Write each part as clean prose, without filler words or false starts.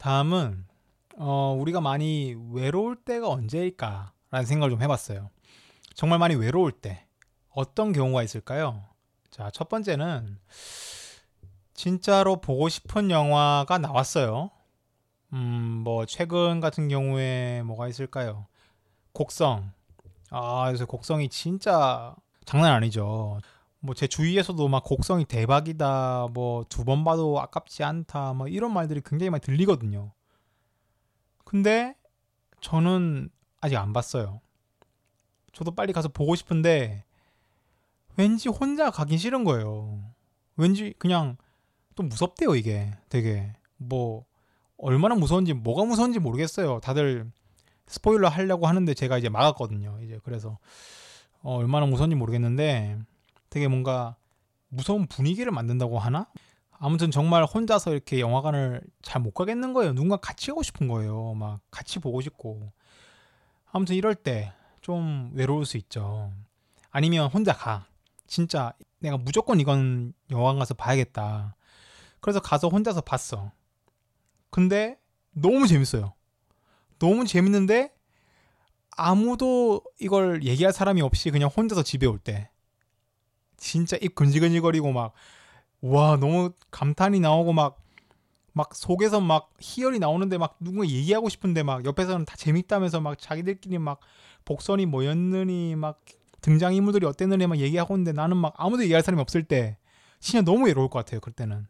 다음은 우리가 많이 외로울 때가 언제일까 라는 생각을 좀 해봤어요. 정말 많이 외로울 때 어떤 경우가 있을까요? 자, 첫 번째는 진짜로 보고 싶은 영화가 나왔어요. 뭐 최근 같은 경우에 뭐가 있을까요? 곡성. 그래서 곡성이 진짜 장난 아니죠. 뭐 제 주위에서도 막 곡성이 대박이다, 뭐 2번 봐도 아깝지 않다, 뭐 이런 말들이 굉장히 많이 들리거든요. 근데 저는 아직 안 봤어요. 저도 빨리 가서 보고 싶은데 왠지 혼자 가긴 싫은 거예요. 왠지 그냥 또 무섭대요. 이게 되게 뭐 얼마나 무서운지 뭐가 무서운지 모르겠어요. 다들 스포일러 하려고 하는데 제가 이제 막았거든요. 이제 그래서 얼마나 무서운지 모르겠는데 되게 뭔가 무서운 분위기를 만든다고 하나? 아무튼 정말 혼자서 이렇게 영화관을 잘 못 가겠는 거예요. 누군가 같이 가고 싶은 거예요. 막 같이 보고 싶고. 아무튼 이럴 때 좀 외로울 수 있죠. 아니면 혼자 가. 진짜 내가 무조건 이건 영화관 가서 봐야겠다. 그래서 가서 혼자서 봤어. 근데 너무 재밌어요. 너무 재밌는데 아무도 이걸 얘기할 사람이 없이 그냥 혼자서 집에 올 때 진짜 입 근질근질거리고 막 와 너무 감탄이 나오고 막 속에서 막 희열이 나오는데 막 누군가 얘기하고 싶은데 막 옆에서는 다 재밌다면서 막 자기들끼리 막 복선이 뭐였느니 막 등장인물들이 어땠느니 막 얘기하고 있는데 나는 막 아무도 얘기할 사람이 없을 때 진짜 너무 외로울 것 같아요. 그때는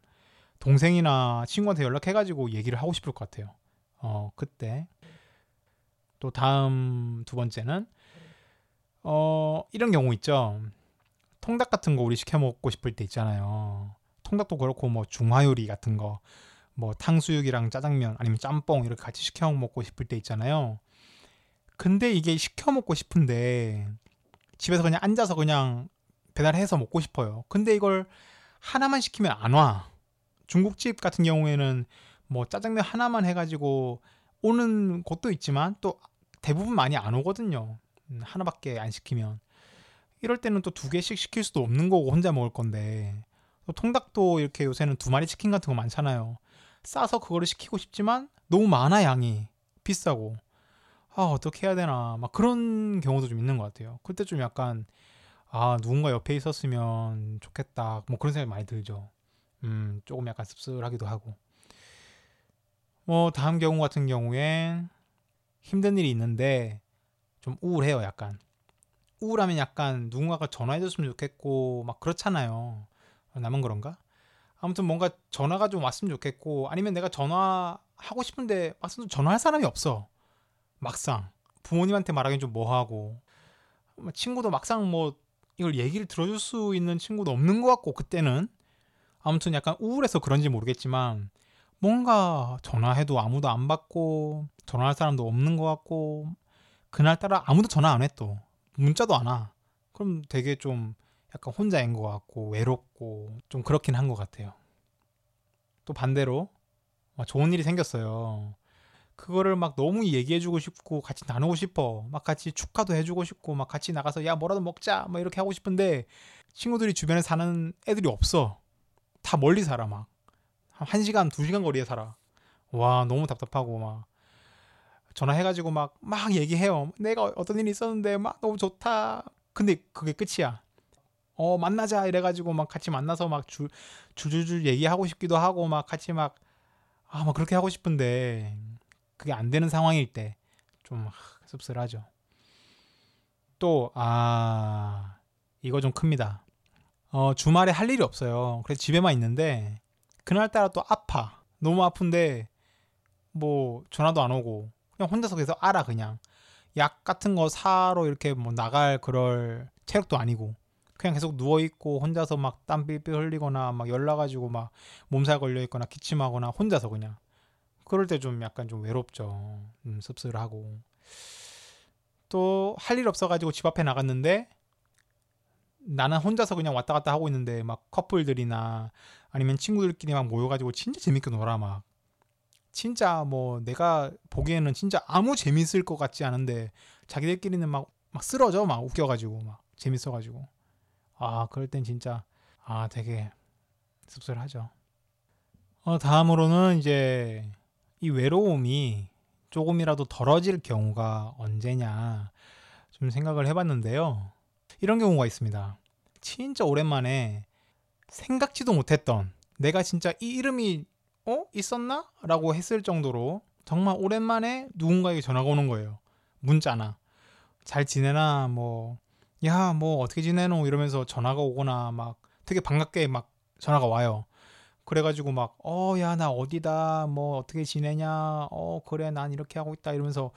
동생이나 친구한테 연락해가지고 얘기를 하고 싶을 것 같아요. 그때 또 다음 두 번째는 이런 경우 있죠. 통닭 같은 거 우리 시켜 먹고 싶을 때 있잖아요. 통닭도 그렇고 뭐 중화요리 같은 거 뭐 탕수육이랑 짜장면 아니면 짬뽕 이렇게 같이 시켜 먹고 싶을 때 있잖아요. 근데 이게 시켜 먹고 싶은데 집에서 그냥 앉아서 그냥 배달해서 먹고 싶어요. 근데 이걸 하나만 시키면 안 와. 중국집 같은 경우에는 뭐 짜장면 하나만 해가지고 오는 곳도 있지만 또 대부분 많이 안 오거든요. 하나밖에 안 시키면. 이럴 때는 또 두 개씩 시킬 수도 없는 거고 혼자 먹을 건데 또 통닭도 이렇게 요새는 두 마리 치킨 같은 거 많잖아요. 싸서 그거를 시키고 싶지만 너무 많아 양이. 비싸고. 아 어떻게 해야 되나 막 그런 경우도 좀 있는 것 같아요. 그때 좀 약간 누군가 옆에 있었으면 좋겠다 뭐 그런 생각이 많이 들죠. 조금 약간 씁쓸하기도 하고. 뭐 다음 경우 같은 경우엔 힘든 일이 있는데 좀 우울해요. 약간 우울하면 약간 누군가가 전화해줬으면 좋겠고 막 그렇잖아요. 나만 그런가? 아무튼 뭔가 전화가 좀 왔으면 좋겠고 아니면 내가 전화하고 싶은데 막상 전화할 사람이 없어. 막상 부모님한테 말하기엔 좀 뭐하고 친구도 막상 뭐 이걸 얘기를 들어줄 수 있는 친구도 없는 것 같고 그때는 아무튼 약간 우울해서 그런지 모르겠지만 뭔가 전화해도 아무도 안 받고 전화할 사람도 없는 것 같고 그날따라 아무도 전화 안 해. 또 문자도 안 와. 그럼 되게 좀 약간 혼자인 것 같고 외롭고 좀 그렇긴 한 것 같아요. 또 반대로 좋은 일이 생겼어요. 그거를 막 너무 얘기해주고 싶고 같이 나누고 싶어. 막 같이 축하도 해주고 싶고 막 같이 나가서 야 뭐라도 먹자 막 이렇게 하고 싶은데 친구들이 주변에 사는 애들이 없어. 다 멀리 살아. 막 한 1시간 2시간 거리에 살아. 와 너무 답답하고 막 전화해가지고 막 얘기해요. 내가 어떤 일이 있었는데 막 너무 좋다. 근데 그게 끝이야. 만나자 이래가지고 막 같이 만나서 막 줄줄줄 얘기하고 싶기도 하고 막 같이 막 그렇게 하고 싶은데 그게 안 되는 상황일 때 좀 씁쓸하죠. 또 이거 좀 큽니다. 주말에 할 일이 없어요. 그래서 집에만 있는데 그날따라 또 아파. 너무 아픈데 뭐 전화도 안 오고 그냥 혼자서 계속 알아. 그냥 약 같은 거 사러 이렇게 뭐 나갈 그럴 체력도 아니고 그냥 계속 누워있고 혼자서 막 땀 삘삘 흘리거나 막 열나가지고 막 몸살 걸려있거나 기침하거나 혼자서 그냥 그럴 때 좀 약간 좀 외롭죠. 씁쓸하고. 또 할 일 없어가지고 집 앞에 나갔는데 나는 혼자서 그냥 왔다 갔다 하고 있는데 막 커플들이나 아니면 친구들끼리 막 모여가지고 진짜 재밌게 놀아. 막 진짜 뭐 내가 보기에는 진짜 아무 재밌을 것 같지 않은데 자기들끼리는 막 쓰러져. 막 웃겨가지고 막 재밌어가지고. 그럴 땐 진짜 되게 씁쓸하죠. 다음으로는 이제 이 외로움이 조금이라도 덜어질 경우가 언제냐 좀 생각을 해봤는데요. 이런 경우가 있습니다. 진짜 오랜만에 생각지도 못했던, 내가 진짜 이 이름이 있었나? 라고 했을 정도로 정말 오랜만에 누군가에게 전화가 오는 거예요. 문자나 잘 지내나, 야 어떻게 지내노 이러면서 전화가 오거나 막 되게 반갑게 막 전화가 와요. 그래가지고 막 야 나 어디다, 어떻게 지내냐, 그래 난 이렇게 하고 있다 이러면서,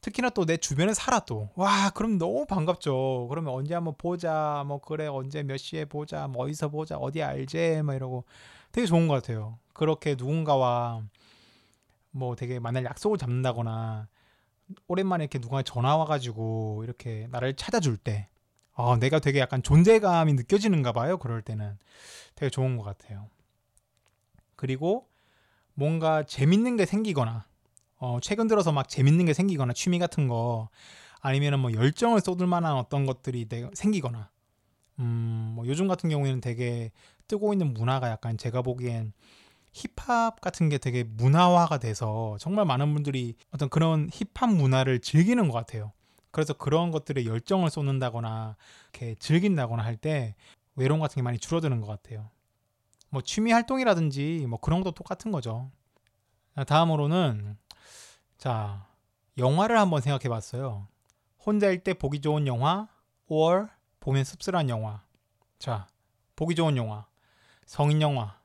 특히나 또 내 주변에 살아 또. 와, 그럼 너무 반갑죠. 그러면 언제 한번 보자, 그래 언제 몇 시에 보자, 어디서 보자, 어디 알제, 이러고 되게 좋은 것 같아요. 그렇게 누군가와 되게 만날 약속을 잡는다거나 오랜만에 이렇게 누가 전화 와가지고 이렇게 나를 찾아줄 때 내가 되게 약간 존재감이 느껴지는가 봐요. 그럴 때는 되게 좋은 것 같아요. 그리고 뭔가 재밌는 게 생기거나 최근 들어서 막 재밌는 게 생기거나 취미 같은 거 아니면 열정을 쏟을 만한 어떤 것들이 생기거나 요즘 같은 경우에는 되게 뜨고 있는 문화가 약간 제가 보기엔 힙합 같은 게 되게 문화화가 돼서 정말 많은 분들이 어떤 그런 힙합 문화를 즐기는 것 같아요. 그래서 그런 것들에 열정을 쏟는다거나 이렇게 즐긴다거나 할 때 외로움 같은 게 많이 줄어드는 것 같아요. 취미 활동이라든지 그런 것도 똑같은 거죠. 다음으로는 자, 영화를 한번 생각해 봤어요. 혼자일 때 보기 좋은 영화 or 보면 씁쓸한 영화. 자, 보기 좋은 영화, 성인 영화.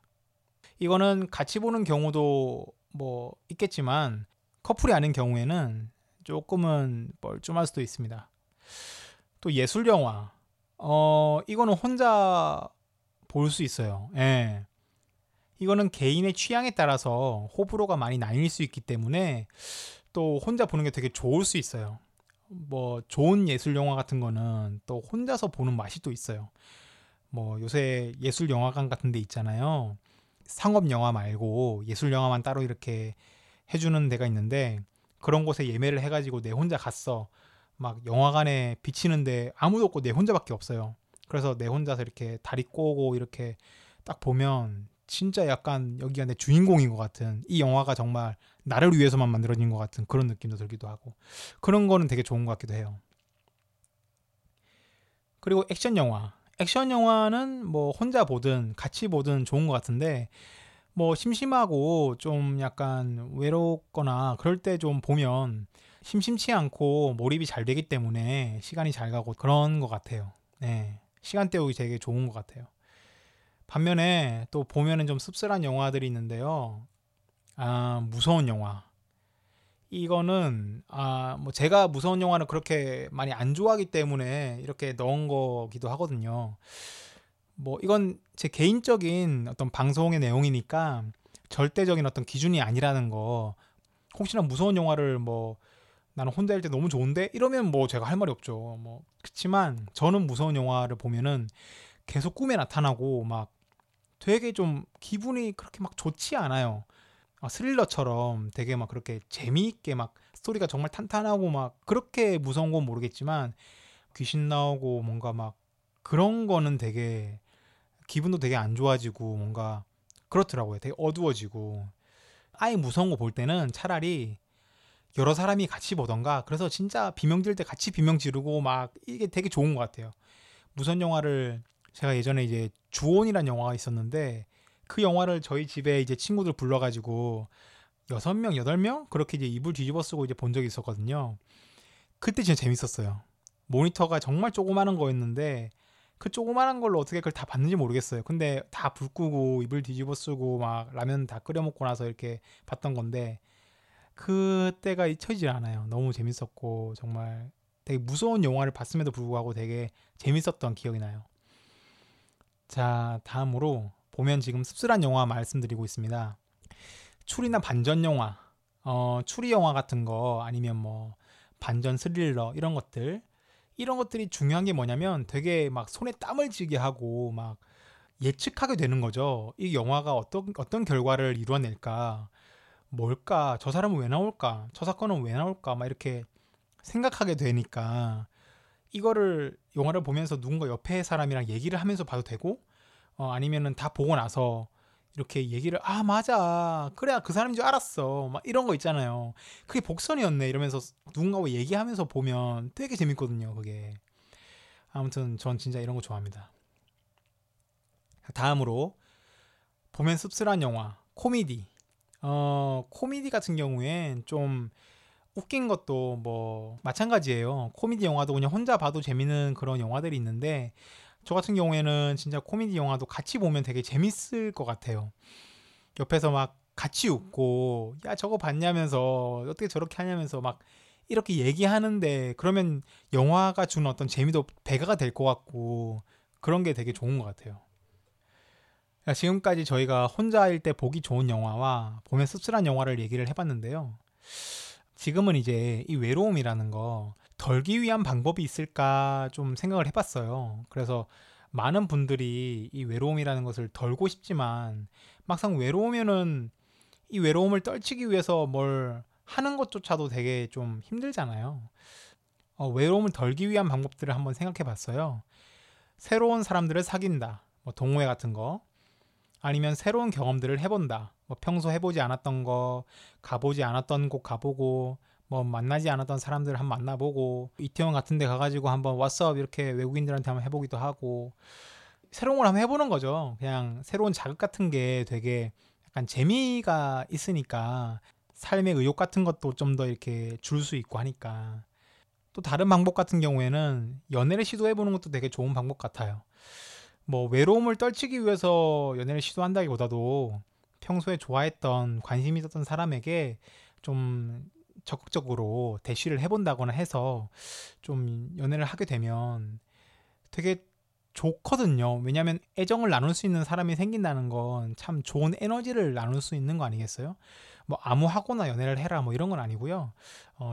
이거는 같이 보는 경우도 있겠지만 커플이 아닌 경우에는 조금은 뻘쭘할 수도 있습니다. 또 예술 영화, 이거는 혼자 볼 수 있어요. 예. 이거는 개인의 취향에 따라서 호불호가 많이 나뉠 수 있기 때문에 또 혼자 보는 게 되게 좋을 수 있어요. 좋은 예술 영화 같은 거는 또 혼자서 보는 맛이 또 있어요. 요새 예술 영화관 같은 데 있잖아요. 상업 영화 말고 예술 영화만 따로 이렇게 해주는 데가 있는데, 그런 곳에 예매를 해가지고 내 혼자 갔어. 막 영화관에 비치는데 아무도 없고 내 혼자밖에 없어요. 그래서 내 혼자서 이렇게 다리 꼬고 이렇게 딱 보면 진짜 약간 여기가 내 주인공인 것 같은, 이 영화가 정말 나를 위해서만 만들어진 것 같은 그런 느낌도 들기도 하고, 그런 거는 되게 좋은 것 같기도 해요. 그리고 액션 영화. 액션 영화는 혼자 보든 같이 보든 좋은 것 같은데, 심심하고 좀 약간 외롭거나 그럴 때 좀 보면 심심치 않고 몰입이 잘 되기 때문에 시간이 잘 가고 그런 것 같아요. 네, 시간 때우기 되게 좋은 것 같아요. 반면에 또 보면은 좀 씁쓸한 영화들이 있는데요. 무서운 영화. 이거는 제가 무서운 영화는 그렇게 많이 안 좋아하기 때문에 이렇게 넣은 거기도 하거든요. 이건 제 개인적인 어떤 방송의 내용이니까 절대적인 어떤 기준이 아니라는 거. 혹시나 무서운 영화를 나는 혼자일 때 너무 좋은데 이러면 제가 할 말이 없죠. 그렇지만 저는 무서운 영화를 보면은 계속 꿈에 나타나고 막 되게 좀 기분이 그렇게 막 좋지 않아요. 스릴러처럼 되게 막 그렇게 재미있게 막 스토리가 정말 탄탄하고 막 그렇게 무서운 건 모르겠지만 귀신 나오고 뭔가 막 그런 거는 되게 기분도 되게 안 좋아지고 뭔가 그렇더라고요. 되게 어두워지고. 아예 무서운 거 볼 때는 차라리 여러 사람이 같이 보던가, 그래서 진짜 비명 지를 때 같이 비명 지르고 막 이게 되게 좋은 것 같아요. 무서운 영화를 제가 예전에 이제 주온이라는 영화가 있었는데, 그 영화를 저희 집에 이제 친구들 불러가지고 6명, 8명? 그렇게 이제 이불 뒤집어 쓰고 이제 본 적이 있었거든요. 그때 진짜 재밌었어요. 모니터가 정말 조그마한 거였는데, 그 조그마한 걸로 어떻게 그걸 다 봤는지 모르겠어요. 근데 다 불 끄고 이불 뒤집어 쓰고 막 라면 다 끓여 먹고 나서 이렇게 봤던 건데, 그때가 잊혀지질 않아요. 너무 재밌었고, 정말 되게 무서운 영화를 봤음에도 불구하고 되게 재밌었던 기억이 나요. 자, 다음으로 보면 지금 씁쓸한 영화 말씀드리고 있습니다. 추리나 반전 영화, 추리 영화 같은 거 아니면 반전 스릴러 이런 것들, 이런 것들이 중요한 게 뭐냐면 되게 막 손에 땀을 쥐게 하고 막 예측하게 되는 거죠. 이 영화가 어떤 결과를 이루어낼까, 뭘까, 저 사람은 왜 나올까, 저 사건은 왜 나올까 막 이렇게 생각하게 되니까, 이거를 영화를 보면서 누군가 옆에 사람이랑 얘기를 하면서 봐도 되고, 아니면은 다 보고 나서 이렇게 얘기를 아 맞아 그래야 그 사람인 줄 알았어 막 이런 거 있잖아요. 그게 복선이었네 이러면서 누군가와 얘기하면서 보면 되게 재밌거든요. 그게 아무튼 전 진짜 이런 거 좋아합니다. 다음으로 보면 씁쓸한 영화 코미디. 코미디 같은 경우엔 좀 웃긴 것도 뭐 마찬가지예요. 코미디 영화도 그냥 혼자 봐도 재밌는 그런 영화들이 있는데 저 같은 경우에는 진짜 코미디 영화도 같이 보면 되게 재밌을 것 같아요. 옆에서 막 같이 웃고 야 저거 봤냐면서 어떻게 저렇게 하냐면서 막 이렇게 얘기하는데 그러면 영화가 주는 어떤 재미도 배가가 될 것 같고 그런 게 되게 좋은 것 같아요. 지금까지 저희가 혼자일 때 보기 좋은 영화와 보면 씁쓸한 영화를 얘기를 해봤는데요. 지금은 이제 이 외로움이라는 거 덜기 위한 방법이 있을까 좀 생각을 해봤어요. 그래서 많은 분들이 이 외로움이라는 것을 덜고 싶지만 막상 외로우면은 이 외로움을 떨치기 위해서 뭘 하는 것조차도 되게 좀 힘들잖아요. 외로움을 덜기 위한 방법들을 한번 생각해봤어요. 새로운 사람들을 사귄다, 뭐 동호회 같은 거, 아니면 새로운 경험들을 해본다. 뭐 평소 해보지 않았던 거, 가보지 않았던 곳 가보고, 뭐 만나지 않았던 사람들 한번 만나보고, 이태원 같은 데 가가지고 한번 왓썹 이렇게 외국인들한테 한번 해보기도 하고, 새로운 걸 한번 해보는 거죠. 그냥 새로운 자극 같은 게 되게 약간 재미가 있으니까 삶의 의욕 같은 것도 좀 더 이렇게 줄 수 있고 하니까. 또 다른 방법 같은 경우에는 연애를 시도해보는 것도 되게 좋은 방법 같아요. 뭐 외로움을 떨치기 위해서 연애를 시도한다기보다도 평소에 좋아했던 관심이 있었던 사람에게 좀 적극적으로 대시를 해본다거나 해서 좀 연애를 하게 되면 되게 좋거든요. 왜냐하면 애정을 나눌 수 있는 사람이 생긴다는 건 참 좋은 에너지를 나눌 수 있는 거 아니겠어요? 뭐 아무 하고나 연애를 해라 뭐 이런 건 아니고요.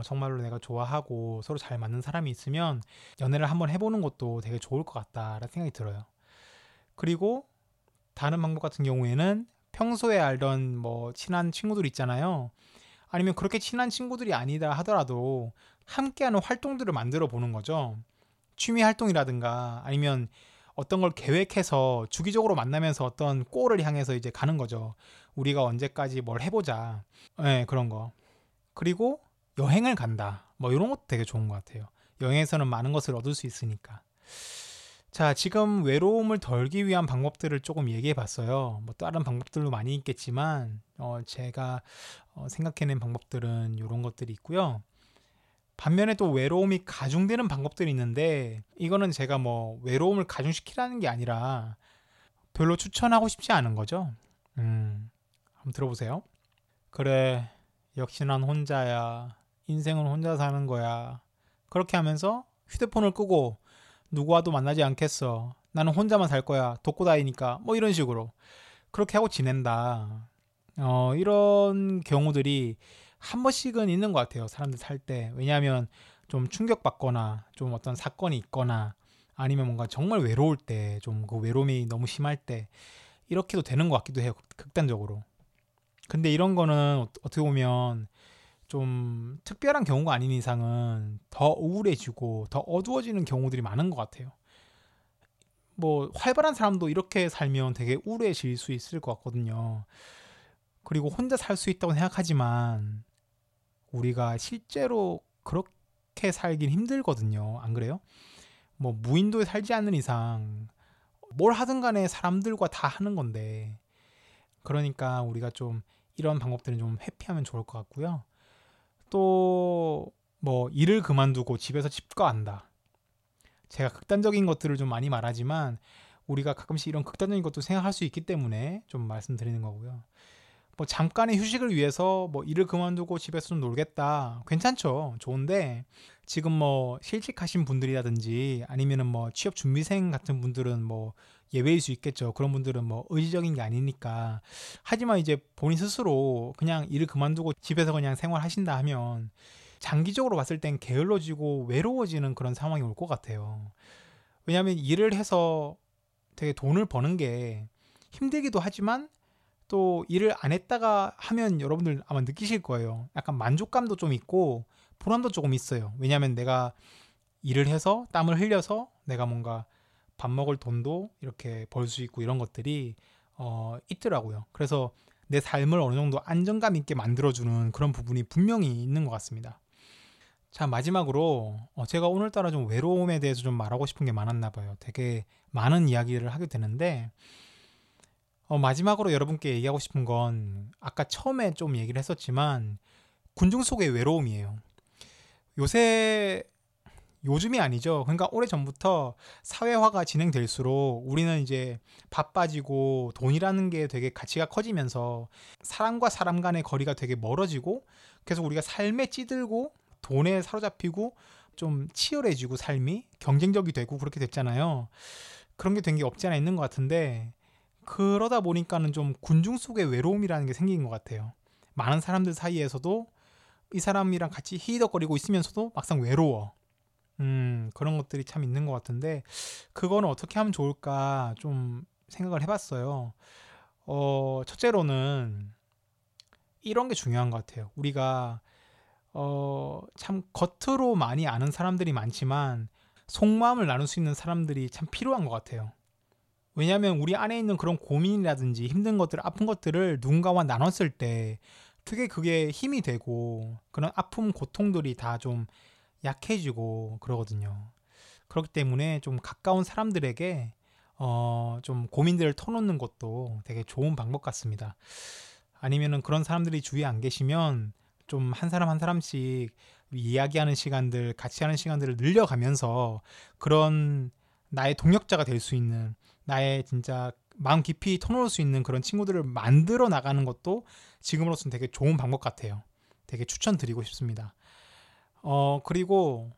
정말로 내가 좋아하고 서로 잘 맞는 사람이 있으면 연애를 한번 해보는 것도 되게 좋을 것 같다라는 생각이 들어요. 그리고 다른 방법 같은 경우에는 평소에 알던 뭐 친한 친구들 있잖아요. 아니면 그렇게 친한 친구들이 아니다 하더라도 함께하는 활동들을 만들어 보는 거죠. 취미 활동이라든가 아니면 어떤 걸 계획해서 주기적으로 만나면서 어떤 골을 향해서 이제 가는 거죠. 우리가 언제까지 뭘 해보자. 네, 그런 거. 그리고 여행을 간다. 뭐 이런 것도 되게 좋은 것 같아요. 여행에서는 많은 것을 얻을 수 있으니까. 자, 지금 외로움을 덜기 위한 방법들을 조금 얘기해 봤어요. 뭐 다른 방법들도 많이 있겠지만 제가 생각해낸 방법들은 이런 것들이 있고요. 반면에 또 외로움이 가중되는 방법들이 있는데 이거는 제가 뭐 외로움을 가중시키라는 게 아니라 별로 추천하고 싶지 않은 거죠. 한번 들어보세요. 그래, 역시 난 혼자야. 인생은 혼자 사는 거야. 그렇게 하면서 휴대폰을 끄고 누구와도 만나지 않겠어. 나는 혼자만 살 거야. 독고다이니까. 뭐 이런 식으로. 그렇게 하고 지낸다. 이런 경우들이 한 번씩은 있는 것 같아요. 사람들 살 때. 왜냐하면 좀 충격받거나 좀 어떤 사건이 있거나 아니면 뭔가 정말 외로울 때 좀 그 외로움이 너무 심할 때 이렇게도 되는 것 같기도 해요. 극단적으로. 근데 이런 거는 어떻게 보면 좀 특별한 경우가 아닌 이상은 더 우울해지고 더 어두워지는 경우들이 많은 것 같아요. 뭐 활발한 사람도 이렇게 살면 되게 우울해질 수 있을 것 같거든요. 그리고 혼자 살 수 있다고 생각하지만 우리가 실제로 그렇게 살긴 힘들거든요. 안 그래요? 뭐 무인도에 살지 않는 이상 뭘 하든 간에 사람들과 다 하는 건데 그러니까 우리가 좀 이런 방법들은 좀 회피하면 좋을 것 같고요. 또 뭐 일을 그만두고 집에서 집과한다. 제가 극단적인 것들을 좀 많이 말하지만 우리가 가끔씩 이런 극단적인 것도 생각할 수 있기 때문에 좀 말씀드리는 거고요. 뭐 잠깐의 휴식을 위해서 뭐 일을 그만두고 집에서 좀 놀겠다. 괜찮죠. 좋은데 지금 뭐 실직하신 분들이라든지 아니면은 뭐 취업 준비생 같은 분들은 뭐 예외일 수 있겠죠. 그런 분들은 뭐 의지적인 게 아니니까. 하지만 이제 본인 스스로 그냥 일을 그만두고 집에서 그냥 생활하신다 하면 장기적으로 봤을 땐 게을러지고 외로워지는 그런 상황이 올 것 같아요. 왜냐하면 일을 해서 되게 돈을 버는 게 힘들기도 하지만 또 일을 안 했다가 하면 여러분들 아마 느끼실 거예요. 약간 만족감도 좀 있고 보람도 조금 있어요. 왜냐하면 내가 일을 해서 땀을 흘려서 내가 뭔가 밥 먹을 돈도 이렇게 벌 수 있고 이런 것들이 있더라고요. 그래서 내 삶을 어느 정도 안정감 있게 만들어주는 그런 부분이 분명히 있는 것 같습니다. 자, 마지막으로 제가 오늘따라 좀 외로움에 대해서 좀 말하고 싶은 게 많았나 봐요. 되게 많은 이야기를 하게 되는데 마지막으로 여러분께 얘기하고 싶은 건 아까 처음에 좀 얘기를 했었지만 군중 속의 외로움이에요. 요즘이 아니죠. 그러니까 오래전부터 사회화가 진행될수록 우리는 이제 바빠지고 돈이라는 게 되게 가치가 커지면서 사람과 사람 간의 거리가 되게 멀어지고 계속 우리가 삶에 찌들고 돈에 사로잡히고 좀 치열해지고 삶이 경쟁적이 되고 그렇게 됐잖아요. 그런 게 된 게 없지 않아 있는 것 같은데 그러다 보니까는 좀 군중 속의 외로움이라는 게 생긴 것 같아요. 많은 사람들 사이에서도 이 사람이랑 같이 히히덕거리고 있으면서도 막상 외로워. 그런 것들이 참 있는 것 같은데 그거는 어떻게 하면 좋을까 좀 생각을 해봤어요. 첫째로는 이런 게 중요한 것 같아요. 우리가 참 겉으로 많이 아는 사람들이 많지만 속마음을 나눌 수 있는 사람들이 참 필요한 것 같아요. 왜냐하면 우리 안에 있는 그런 고민이라든지 힘든 것들, 아픈 것들을 누군가와 나눴을 때 되게 그게 힘이 되고 그런 아픔, 고통들이 다 좀 약해지고 그러거든요. 그렇기 때문에 좀 가까운 사람들에게 좀 고민들을 터놓는 것도 되게 좋은 방법 같습니다. 아니면은 그런 사람들이 주위에 안 계시면 좀 한 사람 한 사람씩 이야기하는 시간들, 같이 하는 시간들을 늘려가면서 그런 나의 동력자가 될 수 있는, 나의 진짜 마음 깊이 터놓을 수 있는 그런 친구들을 만들어 나가는 것도 지금으로서는 되게 좋은 방법 같아요. 되게 추천드리고 싶습니다. 그리고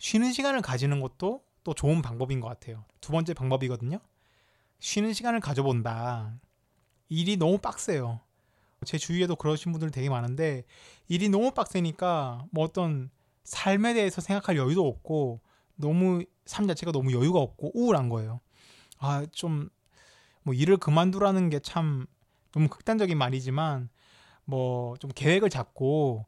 쉬는 시간을 가지는 것도 또 좋은 방법인 것 같아요. 두 번째 방법이거든요. 쉬는 시간을 가져본다. 일이 너무 빡세요. 제 주위에도 그러신 분들 되게 많은데 일이 너무 빡세니까 뭐 어떤 삶에 대해서 생각할 여유도 없고 너무 삶 자체가 너무 여유가 없고 우울한 거예요. 아, 좀 뭐 일을 그만두라는 게 참 너무 극단적인 말이지만 뭐 좀 계획을 잡고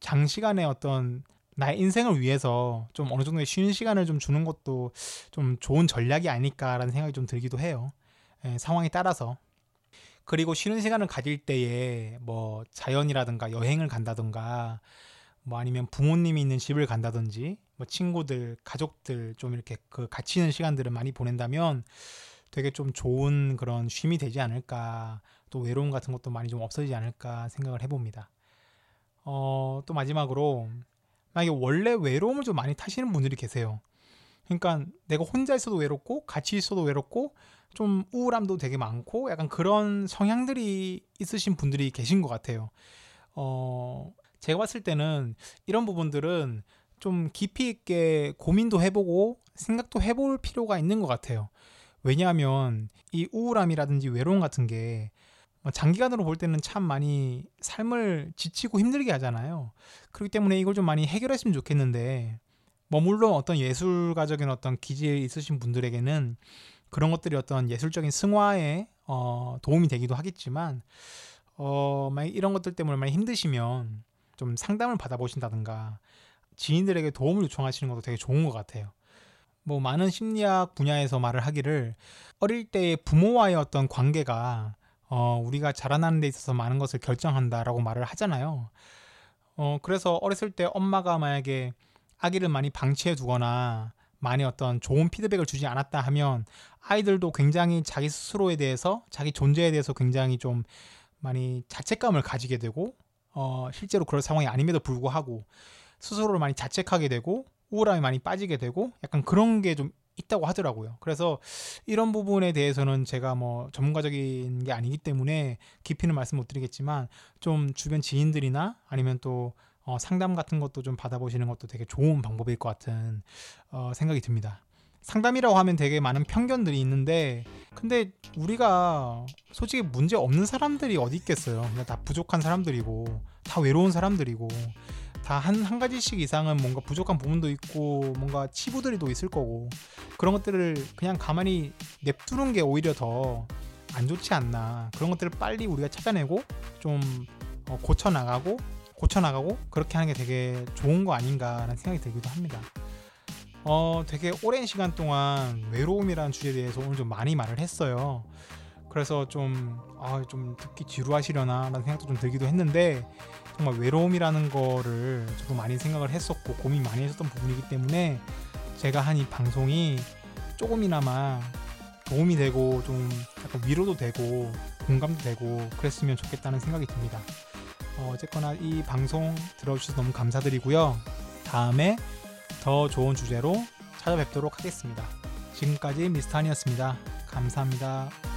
장시간의 어떤 나의 인생을 위해서 좀 어느 정도의 쉬는 시간을 좀 주는 것도 좀 좋은 전략이 아닐까라는 생각이 좀 들기도 해요. 상황에 따라서. 그리고 쉬는 시간을 가질 때에 뭐 자연이라든가 여행을 간다든가 뭐 아니면 부모님이 있는 집을 간다든지 뭐 친구들, 가족들 좀 이렇게 그 같이 있는 시간들을 많이 보낸다면 되게 좀 좋은 그런 쉼이 되지 않을까, 또 외로움 같은 것도 많이 좀 없어지지 않을까 생각을 해봅니다. 또 마지막으로 만약에 원래 외로움을 좀 많이 타시는 분들이 계세요. 그러니까 내가 혼자 있어도 외롭고 같이 있어도 외롭고 좀 우울함도 되게 많고 약간 그런 성향들이 있으신 분들이 계신 것 같아요. 제가 봤을 때는 이런 부분들은 좀 깊이 있게 고민도 해보고 생각도 해볼 필요가 있는 것 같아요. 왜냐하면 이 우울함이라든지 외로움 같은 게 장기간으로 볼 때는 참 많이 삶을 지치고 힘들게 하잖아요. 그렇기 때문에 이걸 좀 많이 해결했으면 좋겠는데 물론 어떤 예술가적인 어떤 기질이 있으신 분들에게는 그런 것들이 어떤 예술적인 승화에 도움이 되기도 하겠지만 만약 이런 것들 때문에 많이 힘드시면 좀 상담을 받아보신다든가 지인들에게 도움을 요청하시는 것도 되게 좋은 것 같아요. 많은 심리학 분야에서 말을 하기를 어릴 때의 부모와의 어떤 관계가 우리가 자라나는 데 있어서 많은 것을 결정한다라고 말을 하잖아요. 그래서 어렸을 때 엄마가 만약에 아기를 많이 방치해 두거나 많이 어떤 좋은 피드백을 주지 않았다 하면 아이들도 굉장히 자기 스스로에 대해서, 자기 존재에 대해서 굉장히 좀 많이 자책감을 가지게 되고 실제로 그럴 상황이 아님에도 불구하고 스스로를 많이 자책하게 되고 우울함에 많이 빠지게 되고 약간 그런 게 좀 있다고 하더라고요. 그래서 이런 부분에 대해서는 제가 전문가적인 게 아니기 때문에 깊이는 말씀 못 드리겠지만 좀 주변 지인들이나 아니면 또 상담 같은 것도 좀 받아보시는 것도 되게 좋은 방법일 것 같은 생각이 듭니다. 상담이라고 하면 되게 많은 편견들이 있는데 근데 우리가 솔직히 문제 없는 사람들이 어디 있겠어요. 그냥 다 부족한 사람들이고 다 외로운 사람들이고 다 한 가지씩 이상은 뭔가 부족한 부분도 있고 뭔가 치부들이도 있을 거고 그런 것들을 그냥 가만히 냅두는 게 오히려 더 안 좋지 않나. 그런 것들을 빨리 우리가 찾아내고 좀 고쳐나가고 그렇게 하는 게 되게 좋은 거 아닌가라는 생각이 들기도 합니다. 되게 오랜 시간 동안 외로움이라는 주제에 대해서 오늘 좀 많이 말을 했어요. 그래서 좀 듣기 지루하시려나 라는 생각도 좀 들기도 했는데, 정말 외로움이라는 거를 저도 많이 생각을 했었고 고민 많이 했었던 부분이기 때문에 제가 한 이 방송이 조금이나마 도움이 되고 좀 약간 위로도 되고 공감도 되고 그랬으면 좋겠다는 생각이 듭니다. 어쨌거나 이 방송 들어주셔서 너무 감사드리고요. 다음에 더 좋은 주제로 찾아뵙도록 하겠습니다. 지금까지 미스터 한이었습니다. 감사합니다.